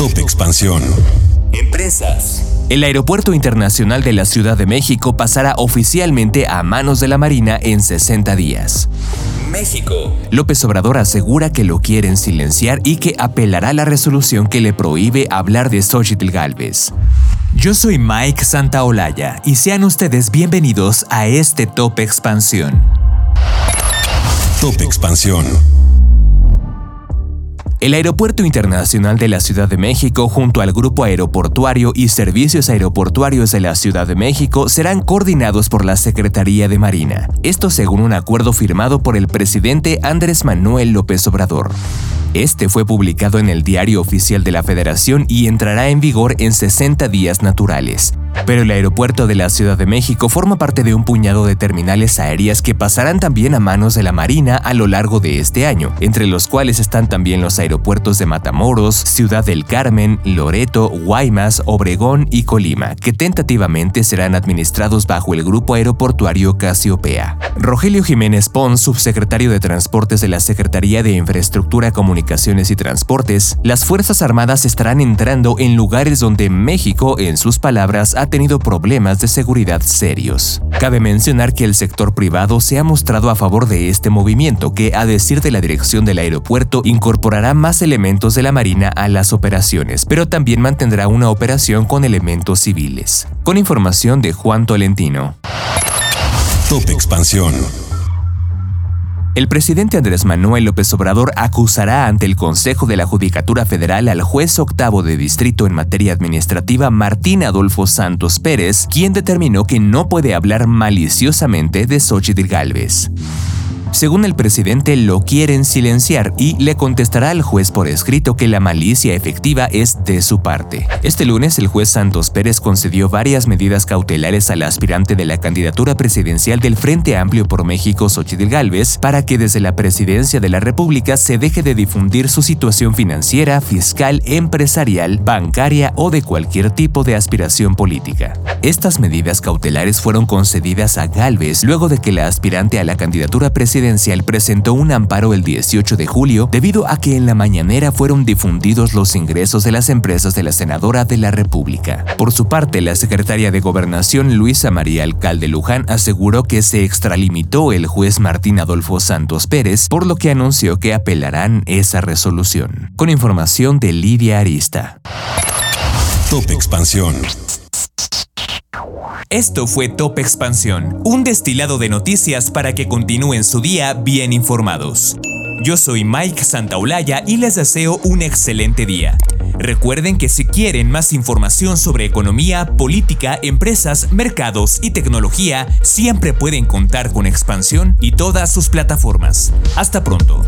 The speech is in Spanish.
Top Expansión. Empresas. El Aeropuerto Internacional de la Ciudad de México pasará oficialmente a manos de la Marina en 60 días. México. López Obrador asegura que lo quieren silenciar y que apelará a la resolución que le prohíbe hablar de Xóchitl Gálvez. Yo soy Mike Santaolalla y sean ustedes bienvenidos a este Top Expansión. Top Expansión. El Aeropuerto Internacional de la Ciudad de México, junto al Grupo Aeroportuario y Servicios Aeroportuarios de la Ciudad de México, serán coordinados por la Secretaría de Marina. Esto según un acuerdo firmado por el presidente Andrés Manuel López Obrador. Este fue publicado en el Diario Oficial de la Federación y entrará en vigor en 60 días naturales. Pero el aeropuerto de la Ciudad de México forma parte de un puñado de terminales aéreas que pasarán también a manos de la Marina a lo largo de este año, entre los cuales están también los aeropuertos de Matamoros, Ciudad del Carmen, Loreto, Guaymas, Obregón y Colima, que tentativamente serán administrados bajo el Grupo Aeroportuario Casiopea. Rogelio Jiménez Pons, subsecretario de Transportes de la Secretaría de Infraestructura, Comunicaciones y Transportes, las Fuerzas Armadas estarán entrando en lugares donde México, en sus palabras, ha tenido problemas de seguridad serios. Cabe mencionar que el sector privado se ha mostrado a favor de este movimiento que, a decir de la dirección del aeropuerto, incorporará más elementos de la Marina a las operaciones, pero también mantendrá una operación con elementos civiles. Con información de Juan Tolentino. Top Expansión. El presidente Andrés Manuel López Obrador acusará ante el Consejo de la Judicatura Federal al juez octavo de distrito en materia administrativa Martín Adolfo Santos Pérez, quien determinó que no puede hablar maliciosamente de Xóchitl Gálvez. Según el presidente, lo quieren silenciar y le contestará al juez por escrito que la malicia efectiva es de su parte. Este lunes, el juez Santos Pérez concedió varias medidas cautelares al aspirante de la candidatura presidencial del Frente Amplio por México, Xóchitl Gálvez, para que desde la presidencia de la República se deje de difundir su situación financiera, fiscal, empresarial, bancaria o de cualquier tipo de aspiración política. Estas medidas cautelares fueron concedidas a Gálvez luego de que la aspirante a la candidatura presidencial presentó un amparo el 18 de julio debido a que en la mañanera fueron difundidos los ingresos de las empresas de la senadora de la República. Por su parte, la secretaria de Gobernación, Luisa María Alcalde Luján, aseguró que se extralimitó el juez Martín Adolfo Santos Pérez, por lo que anunció que apelarán esa resolución. Con información de Lidia Arista. Top Expansión. Esto fue Top Expansión, un destilado de noticias para que continúen su día bien informados. Yo soy Mike Santaolalla y les deseo un excelente día. Recuerden que si quieren más información sobre economía, política, empresas, mercados y tecnología, siempre pueden contar con Expansión y todas sus plataformas. Hasta pronto.